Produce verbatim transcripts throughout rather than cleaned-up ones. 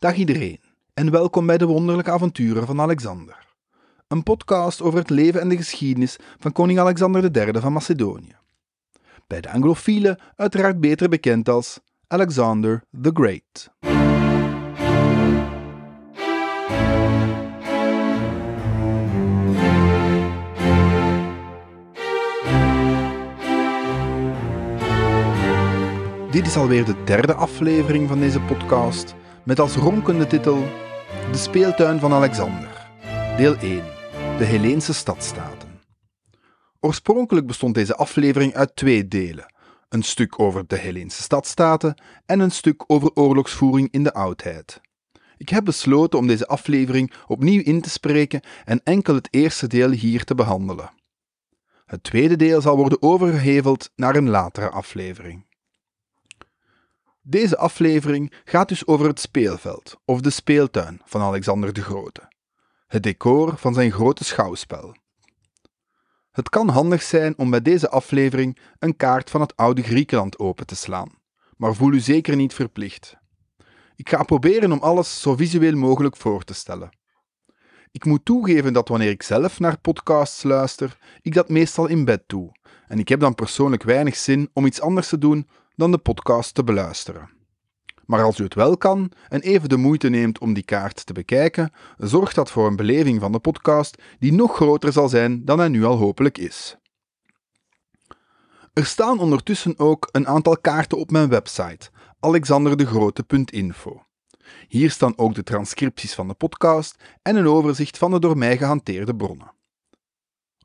Dag iedereen en welkom bij de wonderlijke avonturen van Alexander. Een podcast over het leven en de geschiedenis van koning Alexander de derde van Macedonië. Bij de Anglofielen uiteraard beter bekend als Alexander the Great. Dit is alweer de derde aflevering van deze podcast, met als ronkende titel De speeltuin van Alexander, deel één, de Helleense stadstaten. Oorspronkelijk bestond deze aflevering uit twee delen, een stuk over de Helleense stadstaten en een stuk over oorlogsvoering in de oudheid. Ik heb besloten om deze aflevering opnieuw in te spreken en enkel het eerste deel hier te behandelen. Het tweede deel zal worden overgeheveld naar een latere aflevering. Deze aflevering gaat dus over het speelveld, of de speeltuin van Alexander de Grote. Het decor van zijn grote schouwspel. Het kan handig zijn om bij deze aflevering een kaart van het oude Griekenland open te slaan, maar voel u zeker niet verplicht. Ik ga proberen om alles zo visueel mogelijk voor te stellen. Ik moet toegeven dat wanneer ik zelf naar podcasts luister, ik dat meestal in bed doe, en ik heb dan persoonlijk weinig zin om iets anders te doen dan de podcast te beluisteren. Maar als u het wel kan en even de moeite neemt om die kaart te bekijken, zorgt dat voor een beleving van de podcast die nog groter zal zijn dan hij nu al hopelijk is. Er staan ondertussen ook een aantal kaarten op mijn website, alexander de grote punt info. Hier staan ook de transcripties van de podcast en een overzicht van de door mij gehanteerde bronnen.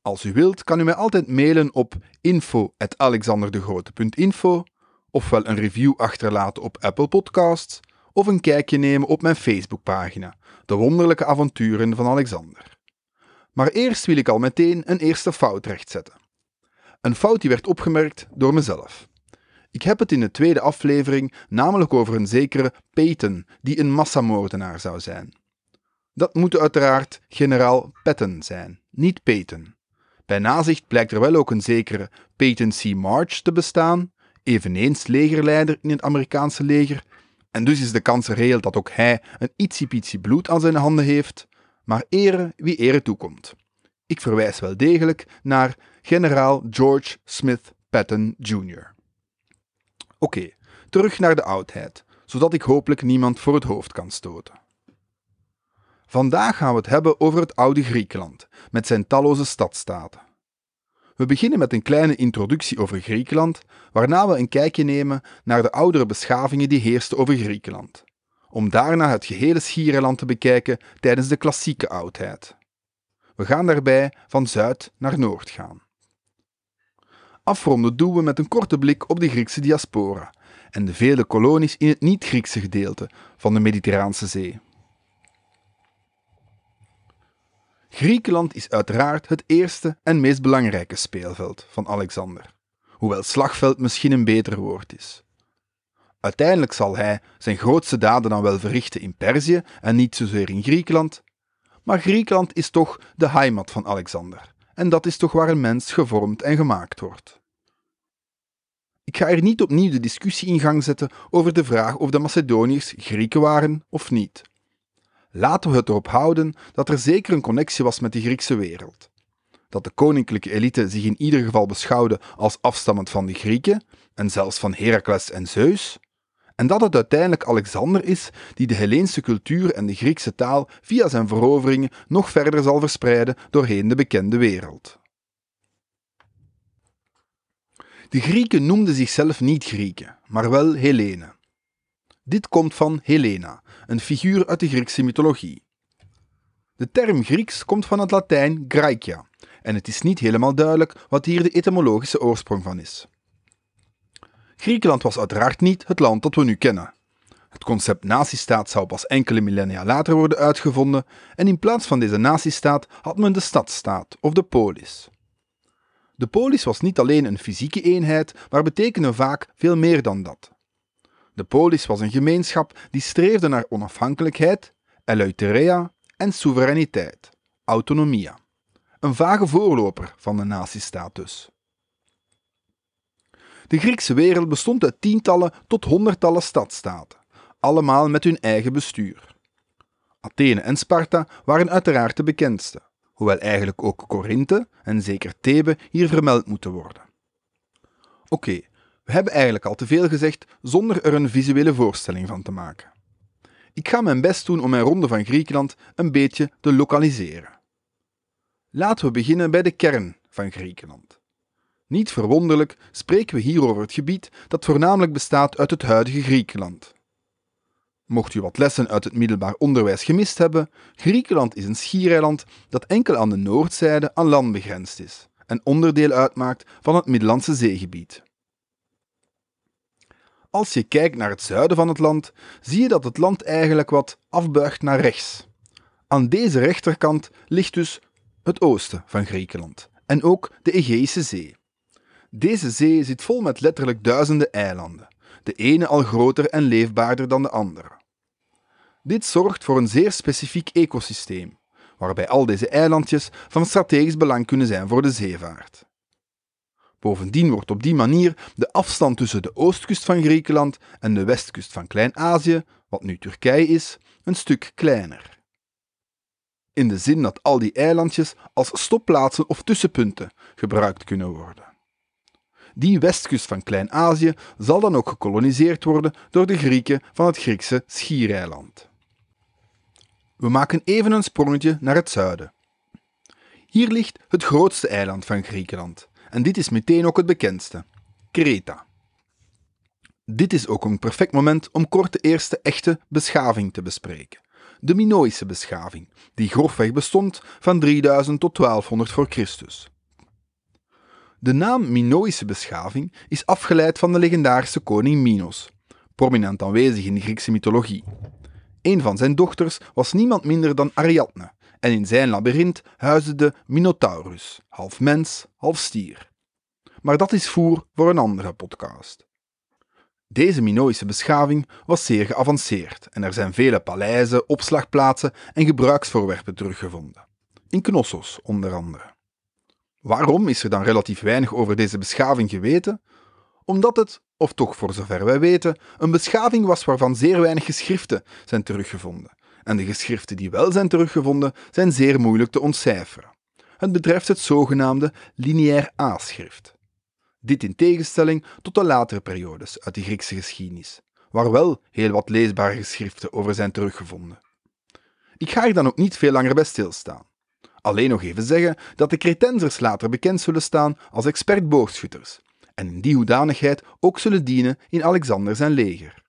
Als u wilt, kan u mij altijd mailen op info at alexander de grote punt info, ofwel een review achterlaten op Apple Podcasts, of een kijkje nemen op mijn Facebookpagina, De Wonderlijke Avonturen van Alexander. Maar eerst wil ik al meteen een eerste fout rechtzetten. Een fout die werd opgemerkt door mezelf. Ik heb het in de tweede aflevering namelijk over een zekere Patton, die een massamoordenaar zou zijn. Dat moet uiteraard generaal Patton zijn, niet Peyton. Bij nazicht blijkt er wel ook een zekere Peyton C. March te bestaan, eveneens legerleider in het Amerikaanse leger, en dus is de kans reëel dat ook hij een ietsiepietsie bloed aan zijn handen heeft, maar ere wie ere toekomt. Ik verwijs wel degelijk naar generaal George Smith Patton junior Oké, okay, terug naar de oudheid, zodat ik hopelijk niemand voor het hoofd kan stoten. Vandaag gaan we het hebben over het oude Griekenland, met zijn talloze stadstaten. We beginnen met een kleine introductie over Griekenland, waarna we een kijkje nemen naar de oudere beschavingen die heersten over Griekenland, om daarna het gehele schiereiland te bekijken tijdens de klassieke oudheid. We gaan daarbij van zuid naar noord gaan. Afronden doen we met een korte blik op de Griekse diaspora en de vele kolonies in het niet-Griekse gedeelte van de Middellandse Zee. Griekenland is uiteraard het eerste en meest belangrijke speelveld van Alexander, hoewel slagveld misschien een beter woord is. Uiteindelijk zal hij zijn grootste daden dan wel verrichten in Perzië en niet zozeer in Griekenland, maar Griekenland is toch de heimat van Alexander, en dat is toch waar een mens gevormd en gemaakt wordt. Ik ga er niet opnieuw de discussie in gang zetten over de vraag of de Macedoniërs Grieken waren of niet. Laten we het erop houden dat er zeker een connectie was met de Griekse wereld. Dat de koninklijke elite zich in ieder geval beschouwde als afstammend van de Grieken, en zelfs van Heracles en Zeus, en dat het uiteindelijk Alexander is die de Helleense cultuur en de Griekse taal via zijn veroveringen nog verder zal verspreiden doorheen de bekende wereld. De Grieken noemden zichzelf niet Grieken, maar wel Hellenen. Dit komt van Helena, een figuur uit de Griekse mythologie. De term Grieks komt van het Latijn Graecia, en het is niet helemaal duidelijk wat hier de etymologische oorsprong van is. Griekenland was uiteraard niet het land dat we nu kennen. Het concept natiestaat zou pas enkele millennia later worden uitgevonden, en in plaats van deze natiestaat had men de stadstaat, of de polis. De polis was niet alleen een fysieke eenheid, maar betekende vaak veel meer dan dat. De polis was een gemeenschap die streefde naar onafhankelijkheid, eleutheria en soevereiniteit, autonomia. Een vage voorloper van de natiestaat dus. De Griekse wereld bestond uit tientallen tot honderdtallen stadstaten, allemaal met hun eigen bestuur. Athene en Sparta waren uiteraard de bekendste, hoewel eigenlijk ook Korinthe en zeker Thebe hier vermeld moeten worden. Oké, okay, we hebben eigenlijk al te veel gezegd zonder er een visuele voorstelling van te maken. Ik ga mijn best doen om mijn ronde van Griekenland een beetje te lokaliseren. Laten we beginnen bij de kern van Griekenland. Niet verwonderlijk spreken we hier over het gebied dat voornamelijk bestaat uit het huidige Griekenland. Mocht u wat lessen uit het middelbaar onderwijs gemist hebben, Griekenland is een schiereiland dat enkel aan de noordzijde aan land begrensd is en onderdeel uitmaakt van het Middellandse Zeegebied. Als je kijkt naar het zuiden van het land, zie je dat het land eigenlijk wat afbuigt naar rechts. Aan deze rechterkant ligt dus het oosten van Griekenland en ook de Egeïsche Zee. Deze zee zit vol met letterlijk duizenden eilanden, de ene al groter en leefbaarder dan de andere. Dit zorgt voor een zeer specifiek ecosysteem, waarbij al deze eilandjes van strategisch belang kunnen zijn voor de zeevaart. Bovendien wordt op die manier de afstand tussen de oostkust van Griekenland en de westkust van Klein-Azië, wat nu Turkije is, een stuk kleiner. In de zin dat al die eilandjes als stopplaatsen of tussenpunten gebruikt kunnen worden. Die westkust van Klein-Azië zal dan ook gekoloniseerd worden door de Grieken van het Griekse schiereiland. We maken even een sprongetje naar het zuiden. Hier ligt het grootste eiland van Griekenland. En dit is meteen ook het bekendste, Kreta. Dit is ook een perfect moment om kort de eerste echte beschaving te bespreken. De Minoïsche beschaving, die grofweg bestond van drieduizend tot twaalfhonderd voor Christus. De naam Minoïsche beschaving is afgeleid van de legendarische koning Minos, prominent aanwezig in de Griekse mythologie. Een van zijn dochters was niemand minder dan Ariadne, en in zijn labyrint huisde de Minotaurus, half mens, half stier. Maar dat is voer voor een andere podcast. Deze Minoïsche beschaving was zeer geavanceerd en er zijn vele paleizen, opslagplaatsen en gebruiksvoorwerpen teruggevonden. In Knossos onder andere. Waarom is er dan relatief weinig over deze beschaving geweten? Omdat het, of toch voor zover wij weten, een beschaving was waarvan zeer weinig geschriften zijn teruggevonden. En de geschriften die wel zijn teruggevonden, zijn zeer moeilijk te ontcijferen. Het betreft het zogenaamde lineair A-schrift. Dit in tegenstelling tot de latere periodes uit de Griekse geschiedenis, waar wel heel wat leesbare geschriften over zijn teruggevonden. Ik ga hier dan ook niet veel langer bij stilstaan. Alleen nog even zeggen dat de Kretensers later bekend zullen staan als expert-boogschutters, en in die hoedanigheid ook zullen dienen in Alexander zijn leger.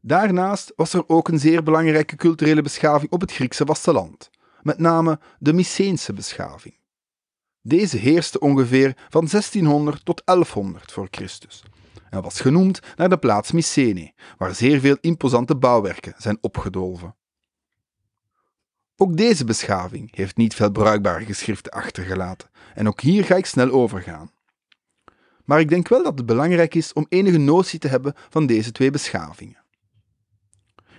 Daarnaast was er ook een zeer belangrijke culturele beschaving op het Griekse vasteland, met name de Myceense beschaving. Deze heerste ongeveer van zestienhonderd tot elfhonderd voor Christus en was genoemd naar de plaats Mycene, waar zeer veel imposante bouwwerken zijn opgedolven. Ook deze beschaving heeft niet veel bruikbare geschriften achtergelaten en ook hier ga ik snel overgaan. Maar ik denk wel dat het belangrijk is om enige notie te hebben van deze twee beschavingen.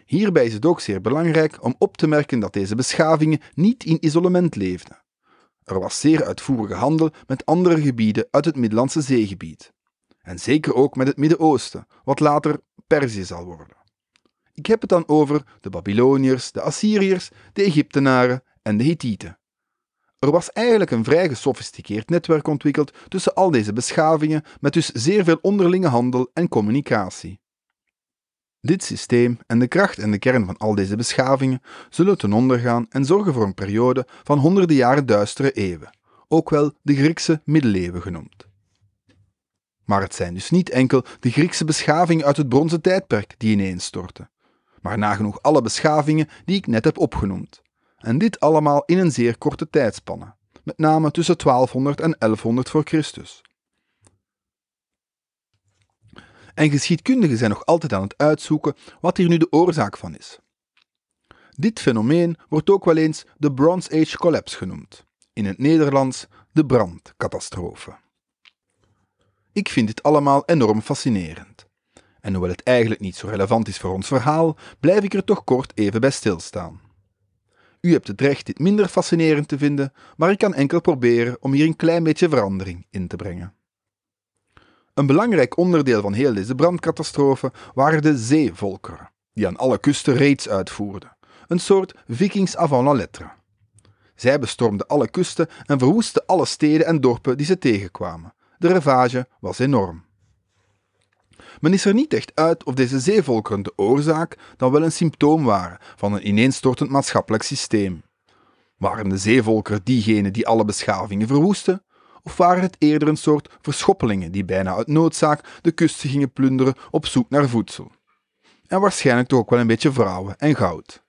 Hierbij is het ook zeer belangrijk om op te merken dat deze beschavingen niet in isolement leefden. Er was zeer uitvoerige handel met andere gebieden uit het Middellandse Zeegebied. En zeker ook met het Midden-Oosten, wat later Perzië zal worden. Ik heb het dan over de Babyloniërs, de Assyriërs, de Egyptenaren en de Hittieten. Er was eigenlijk een vrij gesofisticeerd netwerk ontwikkeld tussen al deze beschavingen met dus zeer veel onderlinge handel en communicatie. Dit systeem en de kracht en de kern van al deze beschavingen zullen ten onder gaan en zorgen voor een periode van honderden jaren duistere eeuwen, ook wel de Griekse middeleeuwen genoemd. Maar het zijn dus niet enkel de Griekse beschavingen uit het bronzen tijdperk die ineenstorten, maar nagenoeg alle beschavingen die ik net heb opgenoemd. En dit allemaal in een zeer korte tijdspanne, met name tussen twaalfhonderd en elfhonderd voor Christus. En geschiedkundigen zijn nog altijd aan het uitzoeken wat hier nu de oorzaak van is. Dit fenomeen wordt ook wel eens de Bronze Age Collapse genoemd, in het Nederlands de brandcatastrofe. Ik vind dit allemaal enorm fascinerend. En hoewel het eigenlijk niet zo relevant is voor ons verhaal, blijf ik er toch kort even bij stilstaan. U hebt het recht dit minder fascinerend te vinden, maar ik kan enkel proberen om hier een klein beetje verandering in te brengen. Een belangrijk onderdeel van heel deze brandcatastrofe waren de zeevolkeren, die aan alle kusten raids uitvoerden, een soort vikings avant la lettre. Zij bestormden alle kusten en verwoestten alle steden en dorpen die ze tegenkwamen. De ravage was enorm. Men is er niet echt uit of deze zeevolkeren de oorzaak dan wel een symptoom waren van een ineenstortend maatschappelijk systeem. Waren de zeevolkeren diegenen die alle beschavingen verwoesten? Of waren het eerder een soort verschoppelingen die bijna uit noodzaak de kusten gingen plunderen op zoek naar voedsel? En waarschijnlijk toch ook wel een beetje vrouwen en goud.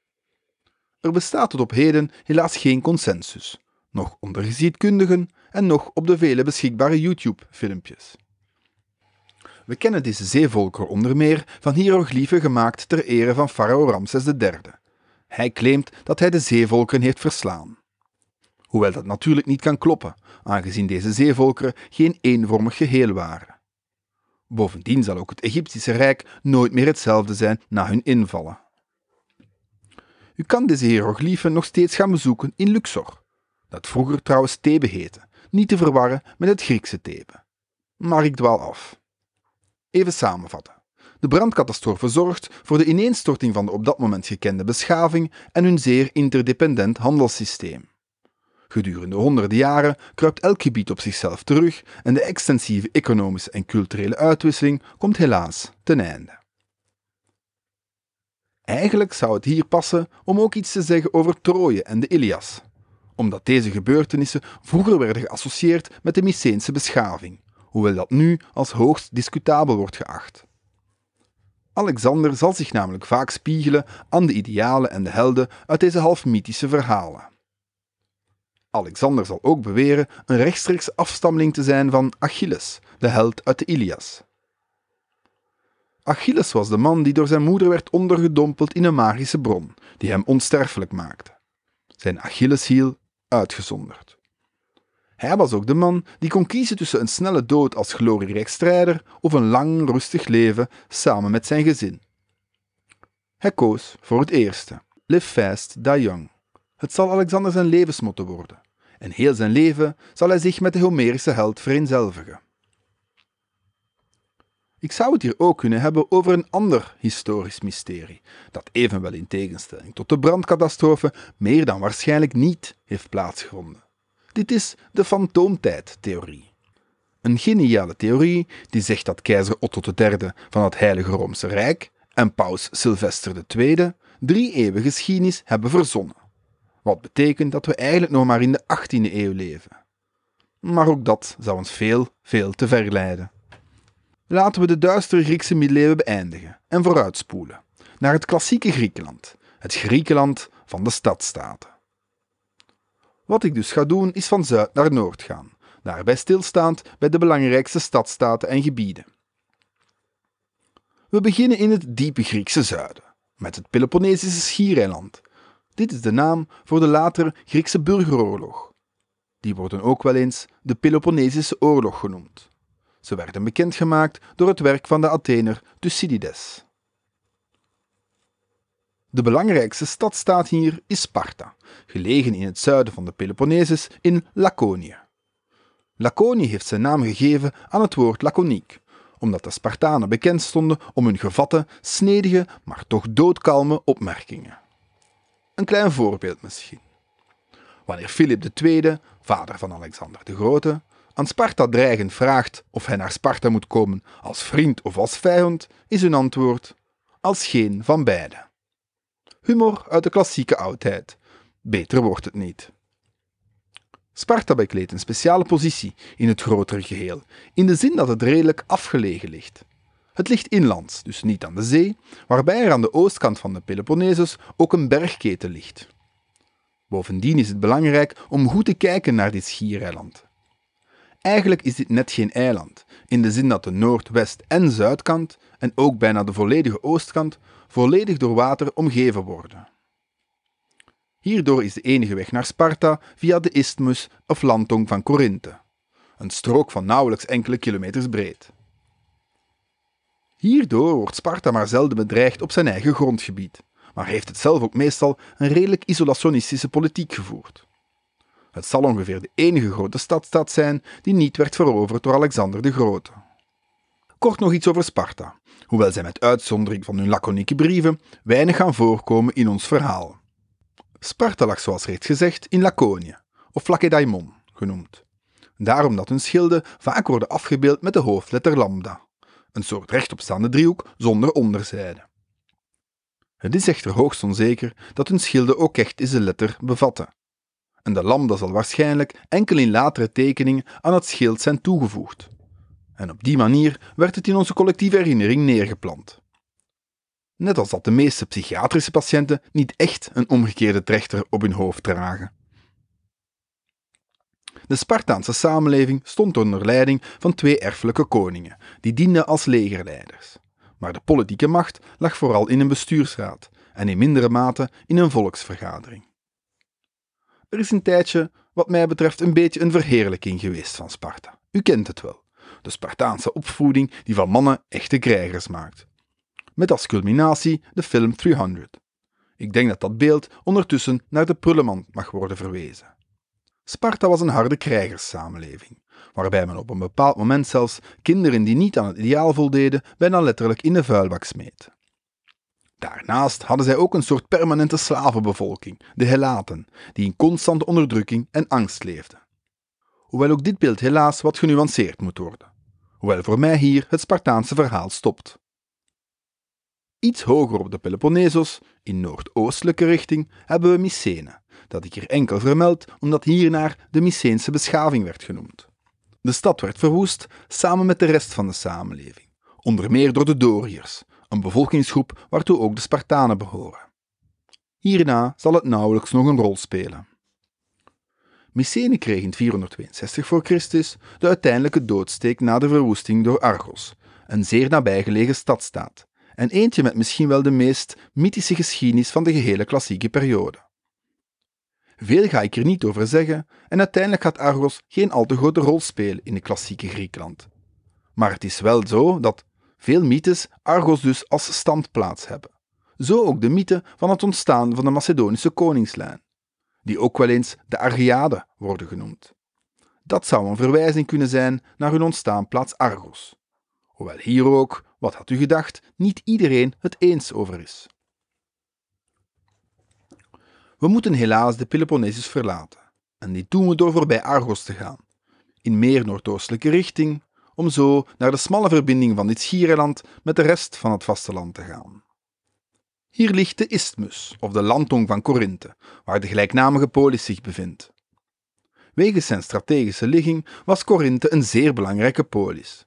Er bestaat tot op heden helaas geen consensus, nog onder geschiedkundigen en nog op de vele beschikbare YouTube-filmpjes. We kennen deze zeevolkeren onder meer van hiërogliefen gemaakt ter ere van farao Ramses de derde. Hij claimt dat hij de zeevolkeren heeft verslaan. Hoewel dat natuurlijk niet kan kloppen, aangezien deze zeevolkeren geen eenvormig geheel waren. Bovendien zal ook het Egyptische Rijk nooit meer hetzelfde zijn na hun invallen. U kan deze hiërogliefen nog steeds gaan bezoeken in Luxor, dat vroeger trouwens Thebe heette, niet te verwarren met het Griekse Thebe. Maar ik dwaal af. Even samenvatten. De brandcatastrofe zorgt voor de ineenstorting van de op dat moment gekende beschaving en hun zeer interdependent handelssysteem. Gedurende honderden jaren kruipt elk gebied op zichzelf terug en de extensieve economische en culturele uitwisseling komt helaas ten einde. Eigenlijk zou het hier passen om ook iets te zeggen over Troje en de Ilias, omdat deze gebeurtenissen vroeger werden geassocieerd met de Myceense beschaving, hoewel dat nu als hoogst discutabel wordt geacht. Alexander zal zich namelijk vaak spiegelen aan de idealen en de helden uit deze half mythische verhalen. Alexander zal ook beweren een rechtstreeks afstammeling te zijn van Achilles, de held uit de Ilias. Achilles was de man die door zijn moeder werd ondergedompeld in een magische bron, die hem onsterfelijk maakte. Zijn Achilleshiel uitgezonderd. Hij was ook de man die kon kiezen tussen een snelle dood als glorierijk strijder of een lang, rustig leven samen met zijn gezin. Hij koos voor het eerste. Live fast, die young. Het zal Alexander zijn levensmotto worden. En heel zijn leven zal hij zich met de Homerische held vereenzelvigen. Ik zou het hier ook kunnen hebben over een ander historisch mysterie, dat evenwel in tegenstelling tot de brandcatastrofe meer dan waarschijnlijk niet heeft plaatsgevonden. Dit is de fantoomtijdtheorie. Een geniale theorie die zegt dat keizer Otto de derde van het Heilige Roomse Rijk en paus Sylvester de tweede drie eeuwen geschiedenis hebben verzonnen. Wat betekent dat we eigenlijk nog maar in de achttiende eeuw leven. Maar ook dat zou ons veel, veel te ver leiden. Laten we de duistere Griekse middeleeuwen beëindigen en vooruitspoelen naar het klassieke Griekenland, het Griekenland van de stadstaten. Wat ik dus ga doen is van zuid naar noord gaan, daarbij stilstaand bij de belangrijkste stadstaten en gebieden. We beginnen in het diepe Griekse zuiden, met het Peloponnesische schiereiland. Dit is de naam voor de latere Griekse burgeroorlog. Die worden ook wel eens de Peloponnesische oorlog genoemd. Ze werden bekendgemaakt door het werk van de Athener Thucydides. De belangrijkste stadstaat hier is Sparta, gelegen in het zuiden van de Peloponnesus in Laconië. Laconië heeft zijn naam gegeven aan het woord laconiek, omdat de Spartanen bekend stonden om hun gevatte, snedige, maar toch doodkalme opmerkingen. Een klein voorbeeld misschien. Wanneer Philip de tweede, vader van Alexander de Grote, aan Sparta dreigend vraagt of hij naar Sparta moet komen als vriend of als vijand, is hun antwoord: als geen van beide. Humor uit de klassieke oudheid. Beter wordt het niet. Sparta bekleedt een speciale positie in het grotere geheel, in de zin dat het redelijk afgelegen ligt. Het ligt inlands, dus niet aan de zee, waarbij er aan de oostkant van de Peloponnesus ook een bergketen ligt. Bovendien is het belangrijk om goed te kijken naar dit schiereiland. Eigenlijk is dit net geen eiland, in de zin dat de noord-, west- en zuidkant, en ook bijna de volledige oostkant, volledig door water omgeven worden. Hierdoor is de enige weg naar Sparta via de isthmus of landtong van Corinthe, een strook van nauwelijks enkele kilometers breed. Hierdoor wordt Sparta maar zelden bedreigd op zijn eigen grondgebied, maar heeft het zelf ook meestal een redelijk isolationistische politiek gevoerd. Het zal ongeveer de enige grote stadstaat zijn die niet werd veroverd door Alexander de Grote. Kort nog iets over Sparta, hoewel zij met uitzondering van hun laconieke brieven weinig gaan voorkomen in ons verhaal. Sparta lag zoals reeds gezegd in Laconië, of Lacedaimon genoemd. Daarom dat hun schilden vaak worden afgebeeld met de hoofdletter lambda, een soort rechtopstaande driehoek zonder onderzijde. Het is echter hoogst onzeker dat hun schilden ook echt deze letter bevatten. En de lambda zal waarschijnlijk enkel in latere tekeningen aan het schild zijn toegevoegd. En op die manier werd het in onze collectieve herinnering neergeplant. Net als dat de meeste psychiatrische patiënten niet echt een omgekeerde trechter op hun hoofd dragen. De Spartaanse samenleving stond onder leiding van twee erfelijke koningen, die dienden als legerleiders. Maar de politieke macht lag vooral in een bestuursraad en in mindere mate in een volksvergadering. Er is een tijdje, wat mij betreft, een beetje een verheerlijking geweest van Sparta. U kent het wel. De Spartaanse opvoeding die van mannen echte krijgers maakt. Met als culminatie de film driehonderd. Ik denk dat dat beeld ondertussen naar de prullenmand mag worden verwezen. Sparta was een harde krijgerssamenleving, waarbij men op een bepaald moment zelfs kinderen die niet aan het ideaal voldeden bijna letterlijk in de vuilbak smeet. Daarnaast hadden zij ook een soort permanente slavenbevolking, de Hellaten, die in constante onderdrukking en angst leefden. Hoewel ook dit beeld helaas wat genuanceerd moet worden. Hoewel voor mij hier het Spartaanse verhaal stopt. Iets hoger op de Peloponnesos, in noordoostelijke richting, hebben we Mycene, dat ik hier enkel vermeld omdat hiernaar de Myceense beschaving werd genoemd. De stad werd verwoest samen met de rest van de samenleving, onder meer door de Doriërs, een bevolkingsgroep waartoe ook de Spartanen behoren. Hierna zal het nauwelijks nog een rol spelen. Mycene kreeg in vierhonderdtweeënzestig voor Christus de uiteindelijke doodsteek na de verwoesting door Argos, een zeer nabijgelegen stadstaat, en eentje met misschien wel de meest mythische geschiedenis van de gehele klassieke periode. Veel ga ik er niet over zeggen en uiteindelijk gaat Argos geen al te grote rol spelen in de klassieke Griekenland. Maar het is wel zo dat veel mythes Argos dus als standplaats hebben. Zo ook de mythe van het ontstaan van de Macedonische koningslijn, die ook wel eens de Argeaden worden genoemd. Dat zou een verwijzing kunnen zijn naar hun ontstaanplaats Argos. Hoewel hier ook, wat had u gedacht, niet iedereen het eens over is. We moeten helaas de Peloponnesus verlaten, en dit doen we door voorbij Argos te gaan, in meer noordoostelijke richting, om zo naar de smalle verbinding van dit schiereiland met de rest van het vasteland te gaan. Hier ligt de Isthmus, of de landtong van Korinthe, waar de gelijknamige polis zich bevindt. Wegens zijn strategische ligging was Korinthe een zeer belangrijke polis.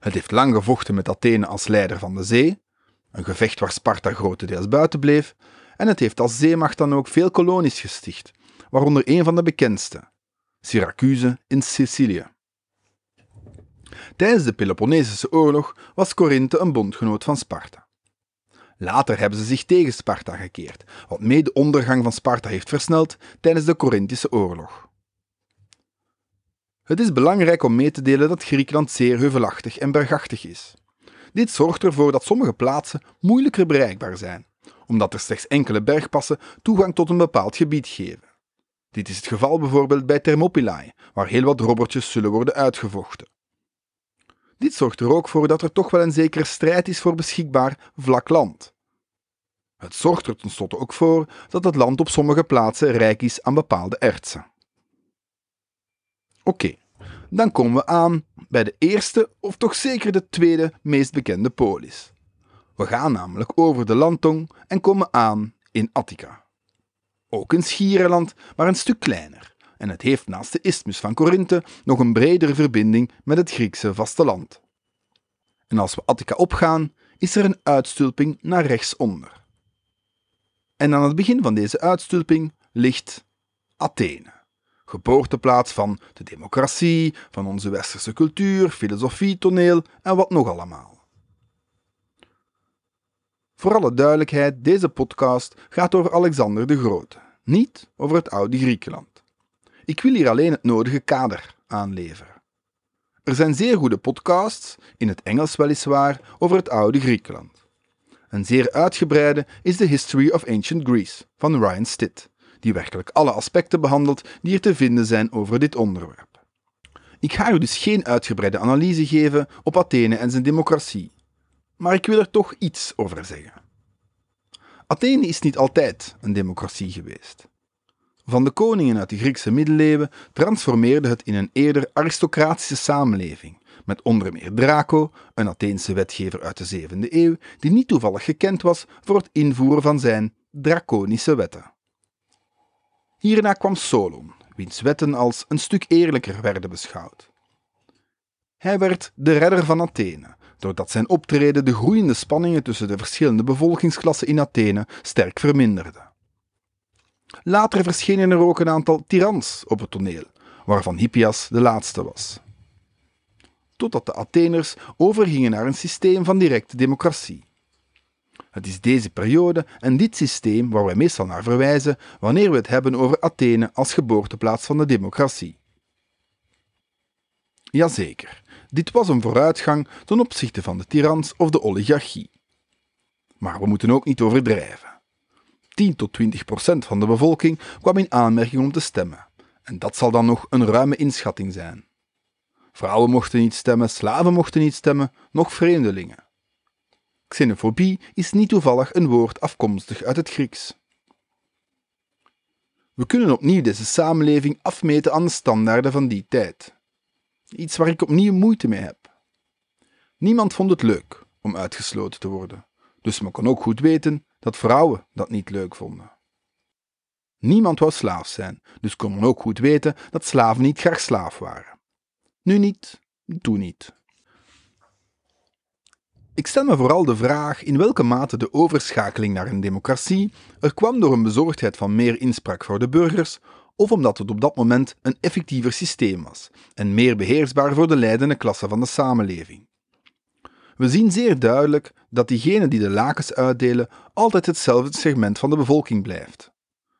Het heeft lang gevochten met Athene als leider van de zee, een gevecht waar Sparta grotendeels buiten bleef, en het heeft als zeemacht dan ook veel kolonies gesticht, waaronder een van de bekendste, Syracuse in Sicilië. Tijdens de Peloponnesische oorlog was Korinthe een bondgenoot van Sparta. Later hebben ze zich tegen Sparta gekeerd, wat mede de ondergang van Sparta heeft versneld tijdens de Korinthische oorlog. Het is belangrijk om mee te delen dat Griekenland zeer heuvelachtig en bergachtig is. Dit zorgt ervoor dat sommige plaatsen moeilijker bereikbaar zijn, omdat er slechts enkele bergpassen toegang tot een bepaald gebied geven. Dit is het geval bijvoorbeeld bij Thermopylae, waar heel wat robbertjes zullen worden uitgevochten. Dit zorgt er ook voor dat er toch wel een zekere strijd is voor beschikbaar vlak land. Het zorgt er tenslotte ook voor dat het land op sommige plaatsen rijk is aan bepaalde ertsen. Oké, okay, dan komen we aan bij de eerste, of toch zeker de tweede, meest bekende polis. We gaan namelijk over de landtong en komen aan in Attica. Ook een schiereiland, maar een stuk kleiner. En het heeft naast de Isthmus van Korinthe nog een bredere verbinding met het Griekse vasteland. En als we Attica opgaan, is er een uitstulping naar rechtsonder. En aan het begin van deze uitstulping ligt Athene, geboorteplaats van de democratie, van onze westerse cultuur, filosofie, toneel en wat nog allemaal. Voor alle duidelijkheid, deze podcast gaat over Alexander de Grote, niet over het oude Griekenland. Ik wil hier alleen het nodige kader aanleveren. Er zijn zeer goede podcasts, in het Engels weliswaar, over het oude Griekenland. Een zeer uitgebreide is The History of Ancient Greece van Ryan Stitt, die werkelijk alle aspecten behandelt die er te vinden zijn over dit onderwerp. Ik ga u dus geen uitgebreide analyse geven op Athene en zijn democratie, maar ik wil er toch iets over zeggen. Athene is niet altijd een democratie geweest. Van de koningen uit de Griekse middeleeuwen transformeerde het in een eerder aristocratische samenleving, met onder meer Draco, een Atheense wetgever uit de zevende eeuw, die niet toevallig gekend was voor het invoeren van zijn draconische wetten. Hierna kwam Solon, wiens wetten als een stuk eerlijker werden beschouwd. Hij werd de redder van Athene, doordat zijn optreden de groeiende spanningen tussen de verschillende bevolkingsklassen in Athene sterk verminderde. Later verschenen er ook een aantal tirans op het toneel, waarvan Hippias de laatste was. Totdat de Atheners overgingen naar een systeem van directe democratie. Het is deze periode en dit systeem waar wij meestal naar verwijzen wanneer we het hebben over Athene als geboorteplaats van de democratie. Jazeker, dit was een vooruitgang ten opzichte van de tirans of de oligarchie. Maar we moeten ook niet overdrijven. tien tot twintig procent van de bevolking kwam in aanmerking om te stemmen, en dat zal dan nog een ruime inschatting zijn. Vrouwen mochten niet stemmen, slaven mochten niet stemmen, nog vreemdelingen. Xenofobie is niet toevallig een woord afkomstig uit het Grieks. We kunnen opnieuw deze samenleving afmeten aan de standaarden van die tijd. Iets waar ik opnieuw moeite mee heb. Niemand vond het leuk om uitgesloten te worden, dus men kon ook goed weten dat vrouwen dat niet leuk vonden. Niemand wou slaaf zijn, dus kon men ook goed weten dat slaven niet graag slaaf waren. Nu niet, toen niet. Ik stel me vooral de vraag in welke mate de overschakeling naar een democratie er kwam door een bezorgdheid van meer inspraak voor de burgers, of omdat het op dat moment een effectiever systeem was en meer beheersbaar voor de leidende klasse van de samenleving. We zien zeer duidelijk dat diegenen die de lakens uitdelen altijd hetzelfde segment van de bevolking blijft.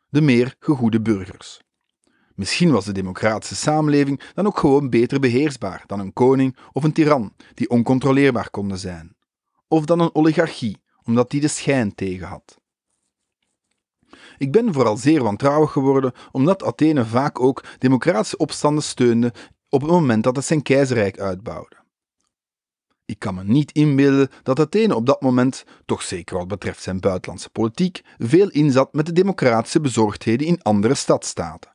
De meer gegoede burgers. Misschien was de democratische samenleving dan ook gewoon beter beheersbaar dan een koning of een tiran die oncontroleerbaar konden zijn. Of dan een oligarchie, omdat die de schijn tegen had. Ik ben vooral zeer wantrouwig geworden omdat Athene vaak ook democratische opstanden steunde op het moment dat het zijn keizerrijk uitbouwde. Ik kan me niet inbeelden dat Athene op dat moment, toch zeker wat betreft zijn buitenlandse politiek, veel inzat met de democratische bezorgdheden in andere stadstaten.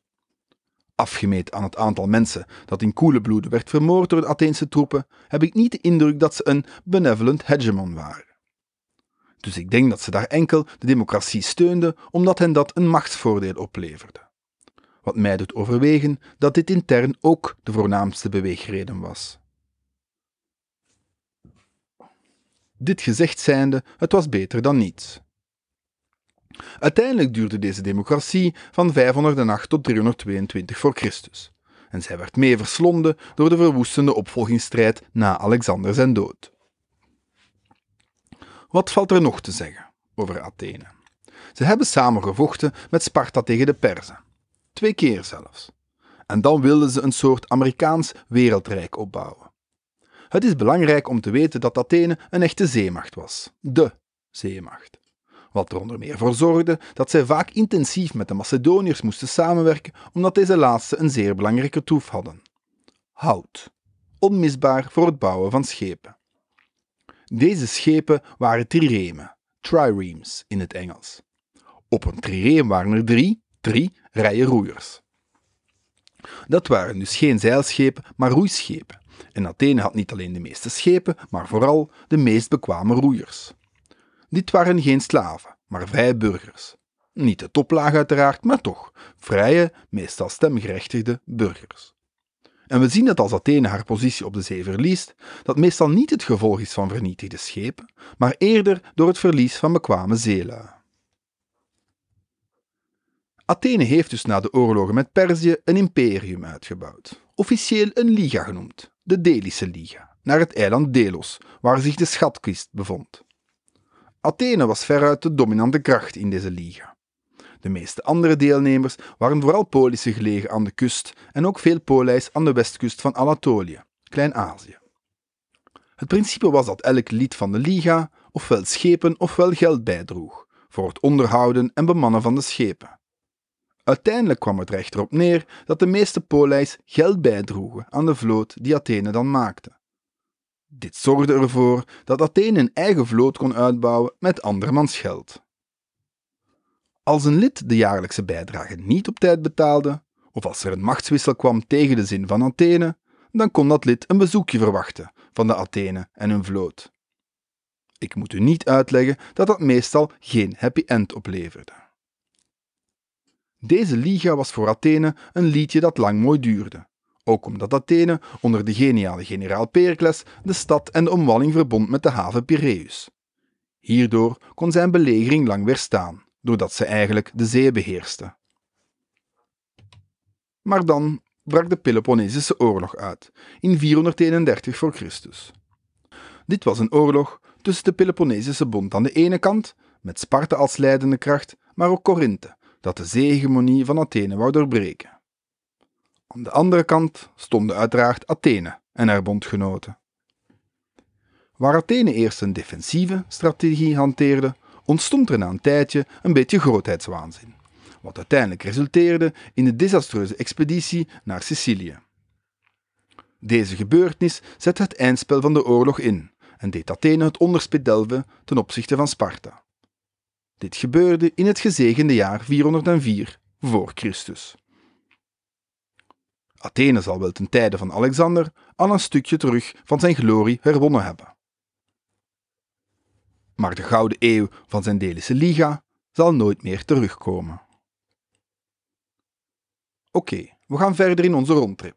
Afgemeten aan het aantal mensen dat in koele bloeden werd vermoord door de Atheense troepen, heb ik niet de indruk dat ze een benevolent hegemon waren. Dus ik denk dat ze daar enkel de democratie steunde omdat hen dat een machtsvoordeel opleverde. Wat mij doet overwegen dat dit intern ook de voornaamste beweegreden was. Dit gezegd zijnde, het was beter dan niets. Uiteindelijk duurde deze democratie van vijfhonderdacht tot driehonderdtweeëntwintig voor Christus, en zij werd mee verslonden door de verwoestende opvolgingsstrijd na Alexander zijn dood. Wat valt er nog te zeggen over Athene? Ze hebben samengevochten met Sparta tegen de Perzen, twee keer zelfs, en dan wilden ze een soort Amerikaans wereldrijk opbouwen. Het is belangrijk om te weten dat Athene een echte zeemacht was, de zeemacht. Wat er onder meer voor zorgde dat zij vaak intensief met de Macedoniërs moesten samenwerken omdat deze laatsten een zeer belangrijke troef hadden. Hout, onmisbaar voor het bouwen van schepen. Deze schepen waren triremen, triremes in het Engels. Op een trireem waren er drie, drie rijen roeiers. Dat waren dus geen zeilschepen, maar roeischepen. En Athene had niet alleen de meeste schepen, maar vooral de meest bekwame roeiers. Dit waren geen slaven, maar vrije burgers. Niet de toplaag uiteraard, maar toch, vrije, meestal stemgerechtigde burgers. En we zien dat als Athene haar positie op de zee verliest, dat meestal niet het gevolg is van vernietigde schepen, maar eerder door het verlies van bekwame zeelui. Athene heeft dus na de oorlogen met Perzië een imperium uitgebouwd, officieel een liga genoemd, de Delische Liga, naar het eiland Delos, waar zich de schatkist bevond. Athene was veruit de dominante kracht in deze liga. De meeste andere deelnemers waren vooral polissen gelegen aan de kust en ook veel poleis aan de westkust van Anatolië, Klein-Azië. Het principe was dat elk lid van de liga ofwel schepen ofwel geld bijdroeg voor het onderhouden en bemannen van de schepen. Uiteindelijk kwam het echter op neer dat de meeste poleis geld bijdroegen aan de vloot die Athene dan maakte. Dit zorgde ervoor dat Athene een eigen vloot kon uitbouwen met andermans geld. Als een lid de jaarlijkse bijdrage niet op tijd betaalde, of als er een machtswissel kwam tegen de zin van Athene, dan kon dat lid een bezoekje verwachten van de Athene en hun vloot. Ik moet u niet uitleggen dat dat meestal geen happy end opleverde. Deze liga was voor Athene een liedje dat lang mooi duurde, ook omdat Athene onder de geniale generaal Pericles de stad en de omwalling verbond met de haven Piraeus. Hierdoor kon zijn belegering lang weerstaan, doordat ze eigenlijk de zee beheerste. Maar dan brak de Peloponnesische oorlog uit, in vierhonderdeenendertig voor Christus. Dit was een oorlog tussen de Peloponnesische bond aan de ene kant, met Sparta als leidende kracht, maar ook Korinthe, dat de zeehegemonie van Athene wou doorbreken. Aan de andere kant stonden uiteraard Athene en haar bondgenoten. Waar Athene eerst een defensieve strategie hanteerde, ontstond er na een tijdje een beetje grootheidswaanzin, wat uiteindelijk resulteerde in de desastreuze expeditie naar Sicilië. Deze gebeurtenis zette het eindspel van de oorlog in en deed Athene het onderspit delven ten opzichte van Sparta. Dit gebeurde in het gezegende jaar vierhonderdvier voor Christus. Athene zal wel ten tijde van Alexander al een stukje terug van zijn glorie herwonnen hebben. Maar de gouden eeuw van zijn Delische Liga zal nooit meer terugkomen. Oké, okay, we gaan verder in onze rondtrip.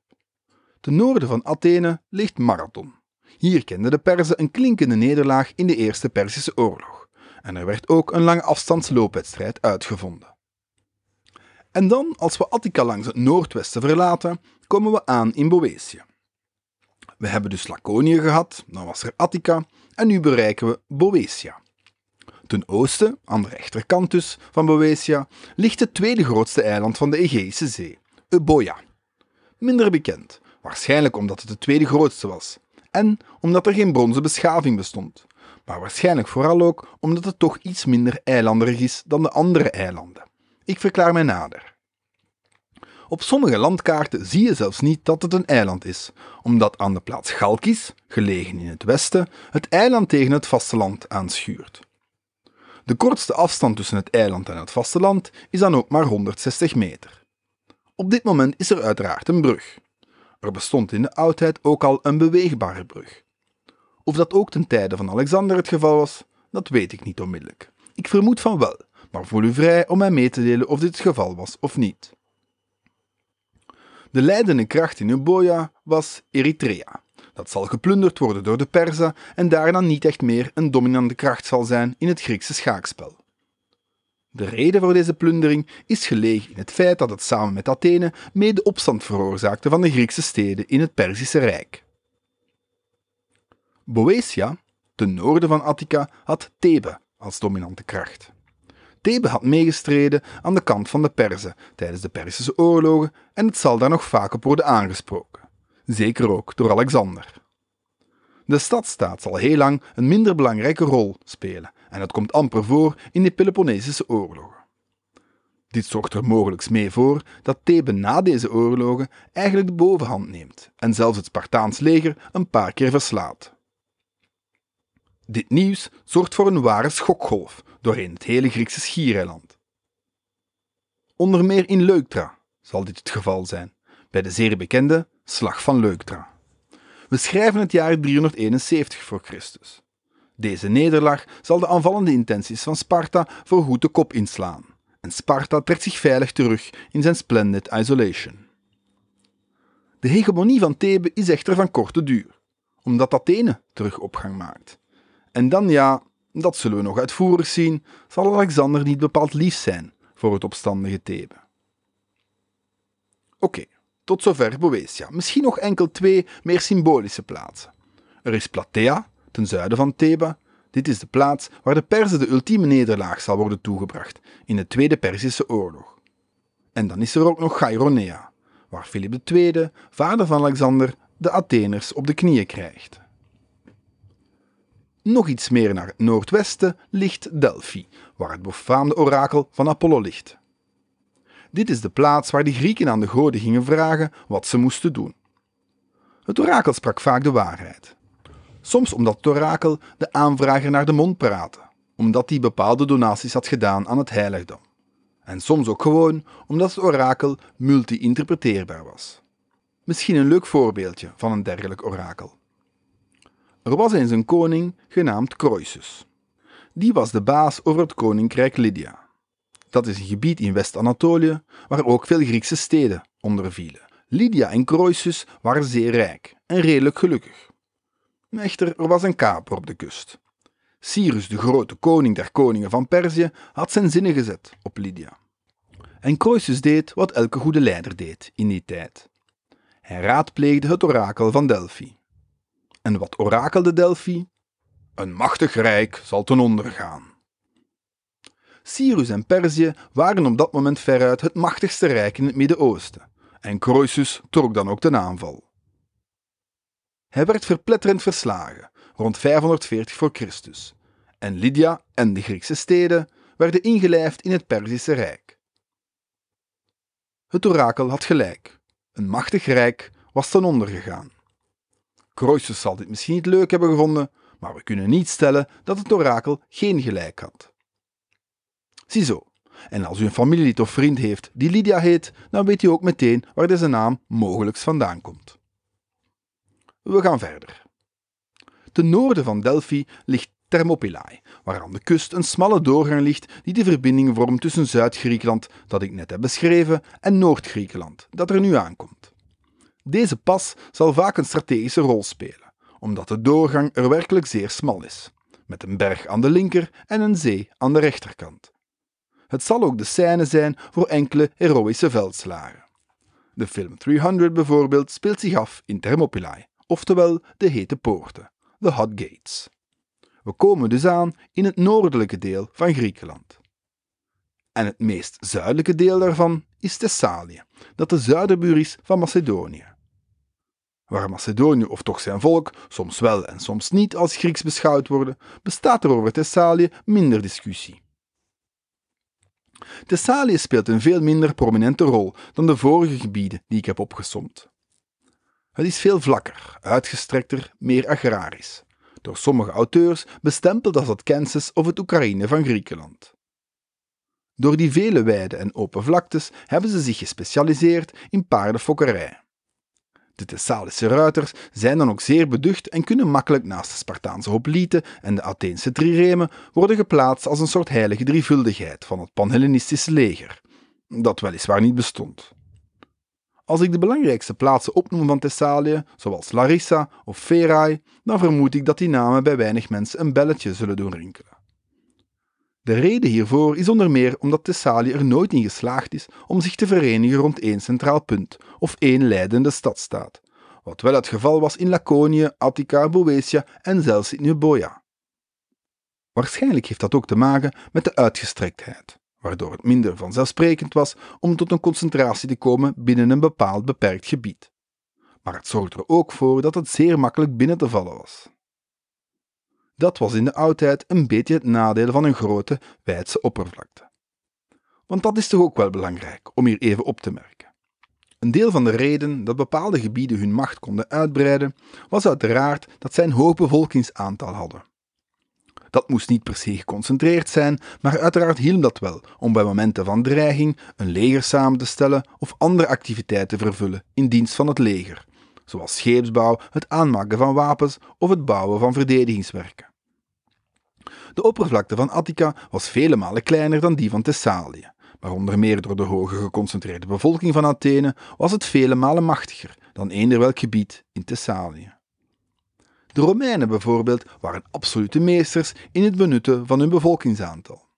Ten noorden van Athene ligt Marathon. Hier kenden de Perzen een klinkende nederlaag in de Eerste Perzische oorlog en er werd ook een lange afstandsloopwedstrijd uitgevonden. En dan, als we Attica langs het noordwesten verlaten, komen we aan in Boeotië. We hebben dus Laconië gehad, dan was er Attica en nu bereiken we Boeotia. Ten oosten, aan de rechterkant dus van Boeotia, ligt het tweede grootste eiland van de Egeïsche Zee, Euboea. Minder bekend, waarschijnlijk omdat het de tweede grootste was en omdat er geen bronzen beschaving bestond, maar waarschijnlijk vooral ook omdat het toch iets minder eilanderig is dan de andere eilanden. Ik verklaar mij nader. Op sommige landkaarten zie je zelfs niet dat het een eiland is, omdat aan de plaats Chalkis, gelegen in het westen, het eiland tegen het vasteland aanschuurt. De kortste afstand tussen het eiland en het vasteland is dan ook maar honderdzestig meter. Op dit moment is er uiteraard een brug. Er bestond in de oudheid ook al een beweegbare brug. Of dat ook ten tijde van Alexander het geval was, dat weet ik niet onmiddellijk. Ik vermoed van wel, maar voel u vrij om mij mee te delen of dit het geval was of niet. De leidende kracht in Euboea was Eritrea. Dat zal geplunderd worden door de Perzen en daarna niet echt meer een dominante kracht zal zijn in het Griekse schaakspel. De reden voor deze plundering is gelegen in het feit dat het samen met Athene mede opstand veroorzaakte van de Griekse steden in het Perzische Rijk. Boeotia, ten noorden van Attica, had Thebe als dominante kracht. Thebe had meegestreden aan de kant van de Perzen tijdens de Perzische oorlogen en het zal daar nog vaak op worden aangesproken. Zeker ook door Alexander. De stadstaat zal heel lang een minder belangrijke rol spelen en dat komt amper voor in de Peloponnesische oorlogen. Dit zorgt er mogelijk mee voor dat Thebe na deze oorlogen eigenlijk de bovenhand neemt en zelfs het Spartaans leger een paar keer verslaat. Dit nieuws zorgt voor een ware schokgolf doorheen het hele Griekse schiereiland. Onder meer in Leuctra zal dit het geval zijn, bij de zeer bekende Slag van Leuctra. We schrijven het jaar driehonderdeenenzeventig voor Christus. Deze nederlaag zal de aanvallende intenties van Sparta voorgoed de kop inslaan en Sparta trekt zich veilig terug in zijn splendid isolation. De hegemonie van Thebe is echter van korte duur, omdat Athene terug opgang maakt. En dan ja, dat zullen we nog uitvoerig zien, zal Alexander niet bepaald lief zijn voor het opstandige Thebe. Oké, okay, tot zover Boeotia. Misschien nog enkel twee meer symbolische plaatsen. Er is Platea, ten zuiden van Thebe. Dit is de plaats waar de Perzen de ultieme nederlaag zal worden toegebracht in de Tweede Perzische Oorlog. En dan is er ook nog Chaironea, waar Philip de Tweede, vader van Alexander, de Atheners op de knieën krijgt. Nog iets meer naar het noordwesten ligt Delphi, waar het befaamde orakel van Apollo ligt. Dit is de plaats waar de Grieken aan de goden gingen vragen wat ze moesten doen. Het orakel sprak vaak de waarheid. Soms omdat het orakel de aanvrager naar de mond praatte, omdat hij bepaalde donaties had gedaan aan het heiligdom. En soms ook gewoon omdat het orakel multi-interpreteerbaar was. Misschien een leuk voorbeeldje van een dergelijk orakel. Er was eens een koning genaamd Croesus. Die was de baas over het koninkrijk Lydia. Dat is een gebied in West-Anatolië waar ook veel Griekse steden onder vielen. Lydia en Croesus waren zeer rijk en redelijk gelukkig. Echter, er was een kaper op de kust. Cyrus, de grote koning der koningen van Perzië, had zijn zinnen gezet op Lydia. En Croesus deed wat elke goede leider deed in die tijd. Hij raadpleegde het orakel van Delphi. En wat orakelde Delphi? Een machtig rijk zal ten onder gaan. Cyrus en Perzië waren op dat moment veruit het machtigste rijk in het Midden-Oosten. En Croesus trok dan ook ten aanval. Hij werd verpletterend verslagen, rond vijfhonderdveertig voor Christus. En Lydia en de Griekse steden werden ingelijfd in het Perzische Rijk. Het orakel had gelijk. Een machtig rijk was ten onder gegaan. Croesus zal dit misschien niet leuk hebben gevonden, maar we kunnen niet stellen dat het orakel geen gelijk had. Ziezo. En als u een familielid of vriend heeft die Lydia heet, dan weet u ook meteen waar deze naam mogelijk vandaan komt. We gaan verder. Ten noorden van Delphi ligt Thermopylae, waar aan de kust een smalle doorgang ligt die de verbinding vormt tussen Zuid-Griekenland, dat ik net heb beschreven, en Noord-Griekenland, dat er nu aankomt. Deze pas zal vaak een strategische rol spelen, omdat de doorgang er werkelijk zeer smal is, met een berg aan de linker en een zee aan de rechterkant. Het zal ook de scène zijn voor enkele heroïsche veldslagen. De film driehonderd bijvoorbeeld speelt zich af in Thermopylae, oftewel de hete poorten, de Hot Gates. We komen dus aan in het noordelijke deel van Griekenland. En het meest zuidelijke deel daarvan is Thessalië, dat de zuiderbuur is van Macedonië. Waar Macedonië of toch zijn volk soms wel en soms niet als Grieks beschouwd worden, bestaat er over Thessalië minder discussie. Thessalië speelt een veel minder prominente rol dan de vorige gebieden die ik heb opgesomd. Het is veel vlakker, uitgestrekter, meer agrarisch. Door sommige auteurs bestempeld als het Kansas of het Oekraïne van Griekenland. Door die vele weiden en open vlaktes hebben ze zich gespecialiseerd in paardenfokkerij. De Thessalische ruiters zijn dan ook zeer beducht en kunnen makkelijk naast de Spartaanse hoplieten en de Atheense triremen worden geplaatst als een soort heilige drievuldigheid van het Panhellenistische leger, dat weliswaar niet bestond. Als ik de belangrijkste plaatsen opnoem van Thessalië, zoals Larissa of Pherae, dan vermoed ik dat die namen bij weinig mensen een belletje zullen doen rinkelen. De reden hiervoor is onder meer omdat Thessalië er nooit in geslaagd is om zich te verenigen rond één centraal punt of één leidende stadstaat, wat wel het geval was in Laconië, Attica, Boeotia en zelfs in Euboea. Waarschijnlijk heeft dat ook te maken met de uitgestrektheid, waardoor het minder vanzelfsprekend was om tot een concentratie te komen binnen een bepaald beperkt gebied. Maar het zorgde er ook voor dat het zeer makkelijk binnen te vallen was. Dat was in de oudheid een beetje het nadeel van een grote, wijdse oppervlakte. Want dat is toch ook wel belangrijk om hier even op te merken. Een deel van de reden dat bepaalde gebieden hun macht konden uitbreiden, was uiteraard dat zij een hoog bevolkingsaantal hadden. Dat moest niet per se geconcentreerd zijn, maar uiteraard hielp dat wel om bij momenten van dreiging een leger samen te stellen of andere activiteiten te vervullen in dienst van het leger, zoals scheepsbouw, het aanmaken van wapens of het bouwen van verdedigingswerken. De oppervlakte van Attica was vele malen kleiner dan die van Thessalië, maar onder meer door de hoge geconcentreerde bevolking van Athene was het vele malen machtiger dan eender welk gebied in Thessalië. De Romeinen bijvoorbeeld waren absolute meesters in het benutten van hun bevolkingsaantal.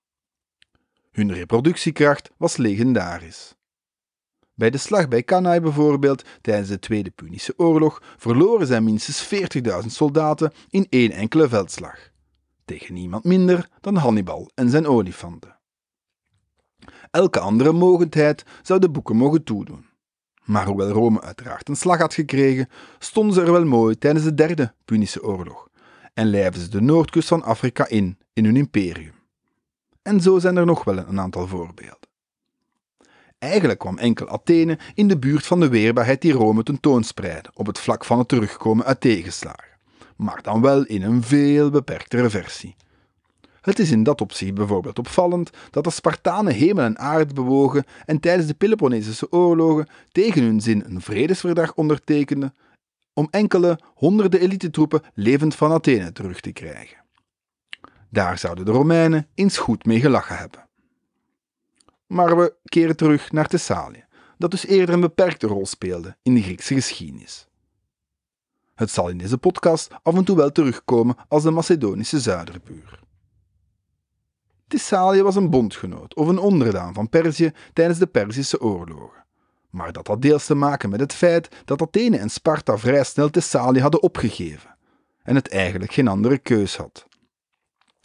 Hun reproductiekracht was legendarisch. Bij de slag bij Cannae bijvoorbeeld, tijdens de Tweede Punische oorlog, verloren zij minstens veertigduizend soldaten in één enkele veldslag. Tegen niemand minder dan Hannibal en zijn olifanten. Elke andere mogendheid zou de boeken mogen toedoen. Maar hoewel Rome uiteraard een slag had gekregen, stonden ze er wel mooi tijdens de Derde Punische oorlog en lijven ze de noordkust van Afrika in, in hun imperium. En zo zijn er nog wel een aantal voorbeelden. Eigenlijk kwam enkel Athene in de buurt van de weerbaarheid die Rome tentoonspreidde op het vlak van het terugkomen uit tegenslagen, maar dan wel in een veel beperktere versie. Het is in dat opzicht bijvoorbeeld opvallend dat de Spartanen hemel en aarde bewogen en tijdens de Peloponnesische oorlogen tegen hun zin een vredesverdrag ondertekenden om enkele honderden elitetroepen levend van Athene terug te krijgen. Daar zouden de Romeinen eens goed mee gelachen hebben. Maar we keren terug naar Thessalië, dat dus eerder een beperkte rol speelde in de Griekse geschiedenis. Het zal in deze podcast af en toe wel terugkomen als de Macedonische zuiderbuur. Thessalië was een bondgenoot of een onderdaan van Perzië tijdens de Perzische oorlogen. Maar dat had deels te maken met het feit dat Athene en Sparta vrij snel Thessalië hadden opgegeven en het eigenlijk geen andere keus had.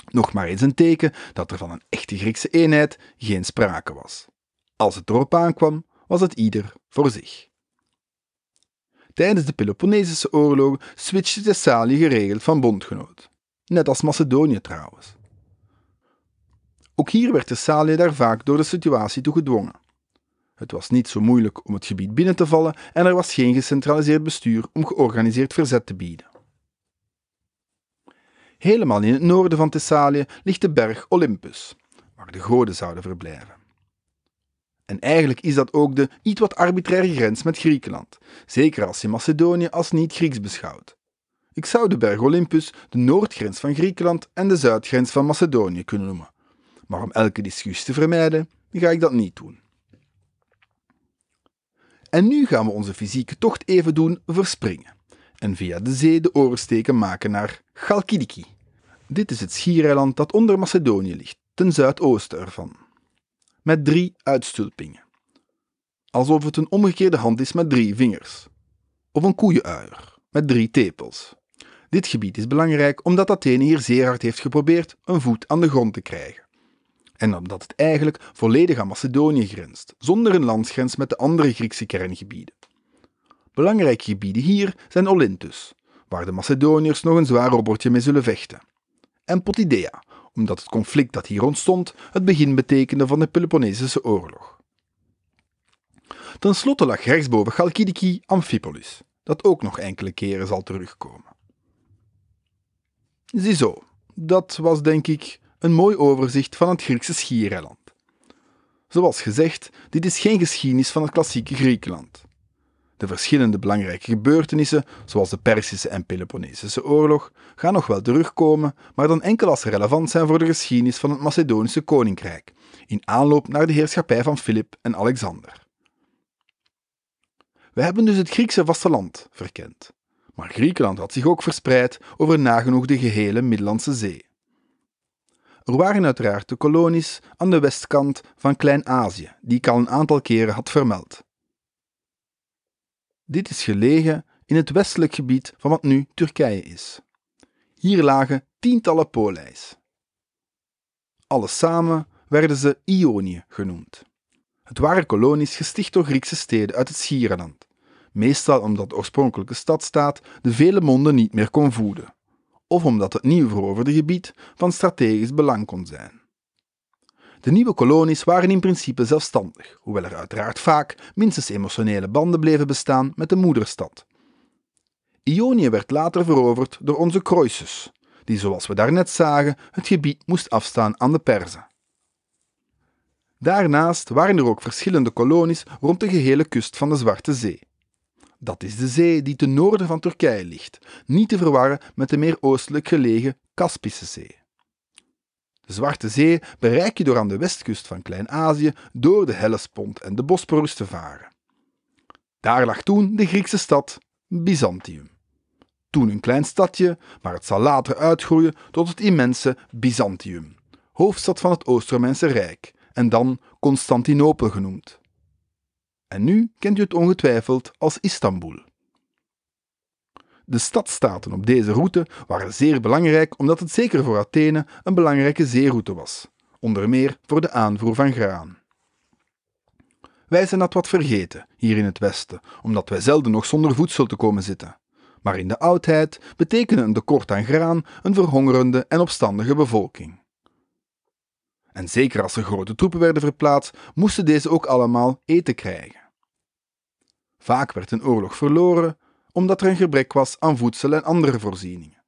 Nog maar eens een teken dat er van een echte Griekse eenheid geen sprake was. Als het erop aankwam, was het ieder voor zich. Tijdens de Peloponnesische oorlogen switchte Thessalië geregeld van bondgenoot. Net als Macedonië trouwens. Ook hier werd Thessalië daar vaak door de situatie toe gedwongen. Het was niet zo moeilijk om het gebied binnen te vallen en er was geen gecentraliseerd bestuur om georganiseerd verzet te bieden. Helemaal in het noorden van Thessalië ligt de berg Olympus, waar de goden zouden verblijven. En eigenlijk is dat ook de iets wat arbitraire grens met Griekenland, zeker als je Macedonië als niet-Grieks beschouwt. Ik zou de berg Olympus de noordgrens van Griekenland en de zuidgrens van Macedonië kunnen noemen. Maar om elke discussie te vermijden, ga ik dat niet doen. En nu gaan we onze fysieke tocht even doen verspringen en via de zee de oversteken maken naar Chalkidiki. Dit is het schiereiland dat onder Macedonië ligt, ten zuidoosten ervan, met drie uitstulpingen. Alsof het een omgekeerde hand is met drie vingers. Of een koeienuier, met drie tepels. Dit gebied is belangrijk omdat Athene hier zeer hard heeft geprobeerd een voet aan de grond te krijgen. En omdat het eigenlijk volledig aan Macedonië grenst, zonder een landsgrens met de andere Griekse kerngebieden. Belangrijke gebieden hier zijn Olynthus, waar de Macedoniërs nog een zwaar robbertje mee zullen vechten. En Potidea, omdat het conflict dat hier ontstond het begin betekende van de Peloponnesische oorlog. Ten slotte lag rechtsboven Chalkidiki Amphipolis, dat ook nog enkele keren zal terugkomen. Ziezo, dat was denk ik een mooi overzicht van het Griekse schiereiland. Zoals gezegd, dit is geen geschiedenis van het klassieke Griekenland. De verschillende belangrijke gebeurtenissen, zoals de Perzische en Peloponnesische oorlog, gaan nog wel terugkomen, maar dan enkel als ze relevant zijn voor de geschiedenis van het Macedonische koninkrijk, in aanloop naar de heerschappij van Philip en Alexander. We hebben dus het Griekse vasteland verkend, maar Griekenland had zich ook verspreid over nagenoeg de gehele Middellandse Zee. Er waren uiteraard de kolonies aan de westkant van Klein-Azië, die ik al een aantal keren had vermeld. Dit is gelegen in het westelijk gebied van wat nu Turkije is. Hier lagen tientallen poleis. Alles samen werden ze Ionië genoemd. Het waren kolonies gesticht door Griekse steden uit het schiereiland, meestal omdat de oorspronkelijke stadstaat de vele monden niet meer kon voeden, of omdat het nieuw veroverde gebied van strategisch belang kon zijn. De nieuwe kolonies waren in principe zelfstandig, hoewel er uiteraard vaak minstens emotionele banden bleven bestaan met de moederstad. Ionië werd later veroverd door onze Croesus, die zoals we daarnet zagen het gebied moest afstaan aan de Perzen. Daarnaast waren er ook verschillende kolonies rond de gehele kust van de Zwarte Zee. Dat is de zee die ten noorden van Turkije ligt, niet te verwarren met de meer oostelijk gelegen Kaspische Zee. De Zwarte Zee bereik je door aan de westkust van Klein-Azië door de Hellespont en de Bosporus te varen. Daar lag toen de Griekse stad Byzantium. Toen een klein stadje, maar het zal later uitgroeien tot het immense Byzantium, hoofdstad van het Oost-Romeinse Rijk en dan Constantinopel genoemd. En nu kent u het ongetwijfeld als Istanbul. De stadstaten op deze route waren zeer belangrijk omdat het zeker voor Athene een belangrijke zeeroute was, onder meer voor de aanvoer van graan. Wij zijn dat wat vergeten, hier in het Westen, omdat wij zelden nog zonder voedsel te komen zitten. Maar in de oudheid betekende een tekort aan graan een verhongerende en opstandige bevolking. En zeker als er grote troepen werden verplaatst, moesten deze ook allemaal eten krijgen. Vaak werd een oorlog verloren omdat er een gebrek was aan voedsel en andere voorzieningen,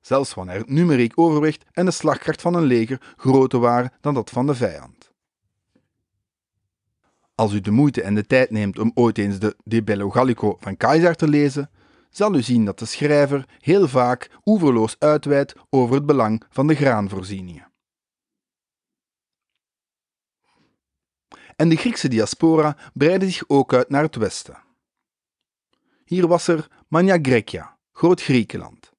zelfs wanneer het numeriek overwicht en de slagkracht van een leger groter waren dan dat van de vijand. Als u de moeite en de tijd neemt om ooit eens de De Bello Gallico van Caesar te lezen, zal u zien dat de schrijver heel vaak oeverloos uitweidt over het belang van de graanvoorzieningen. En de Griekse diaspora breidde zich ook uit naar het westen. Hier was er Magna Graecia, Groot Griekenland.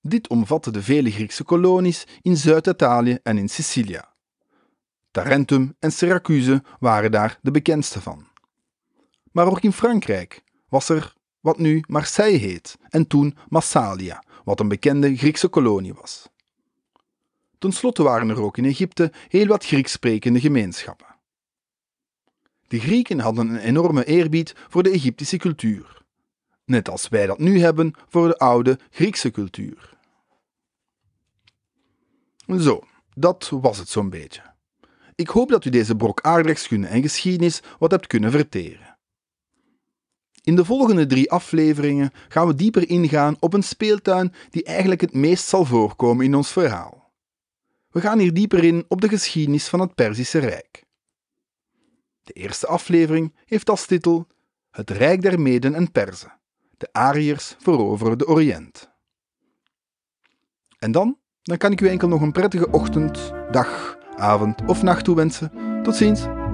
Dit omvatte de vele Griekse kolonies in Zuid-Italië en in Sicilië. Tarentum en Syracuse waren daar de bekendste van. Maar ook in Frankrijk was er wat nu Marseille heet en toen Massalia, wat een bekende Griekse kolonie was. Ten slotte waren er ook in Egypte heel wat Grieks sprekende gemeenschappen. De Grieken hadden een enorme eerbied voor de Egyptische cultuur, net als wij dat nu hebben voor de oude Griekse cultuur. Zo, dat was het zo'n beetje. Ik hoop dat u deze brok aardrijkskunde en geschiedenis wat hebt kunnen verteren. In de volgende drie afleveringen gaan we dieper ingaan op een speeltuin die eigenlijk het meest zal voorkomen in ons verhaal. We gaan hier dieper in op de geschiedenis van het Perzische Rijk. De eerste aflevering heeft als titel Het Rijk der Meden en Perzen. De Ariërs veroveren de Oriënt. En dan, dan kan ik u enkel nog een prettige ochtend, dag, avond of nacht toewensen. Tot ziens!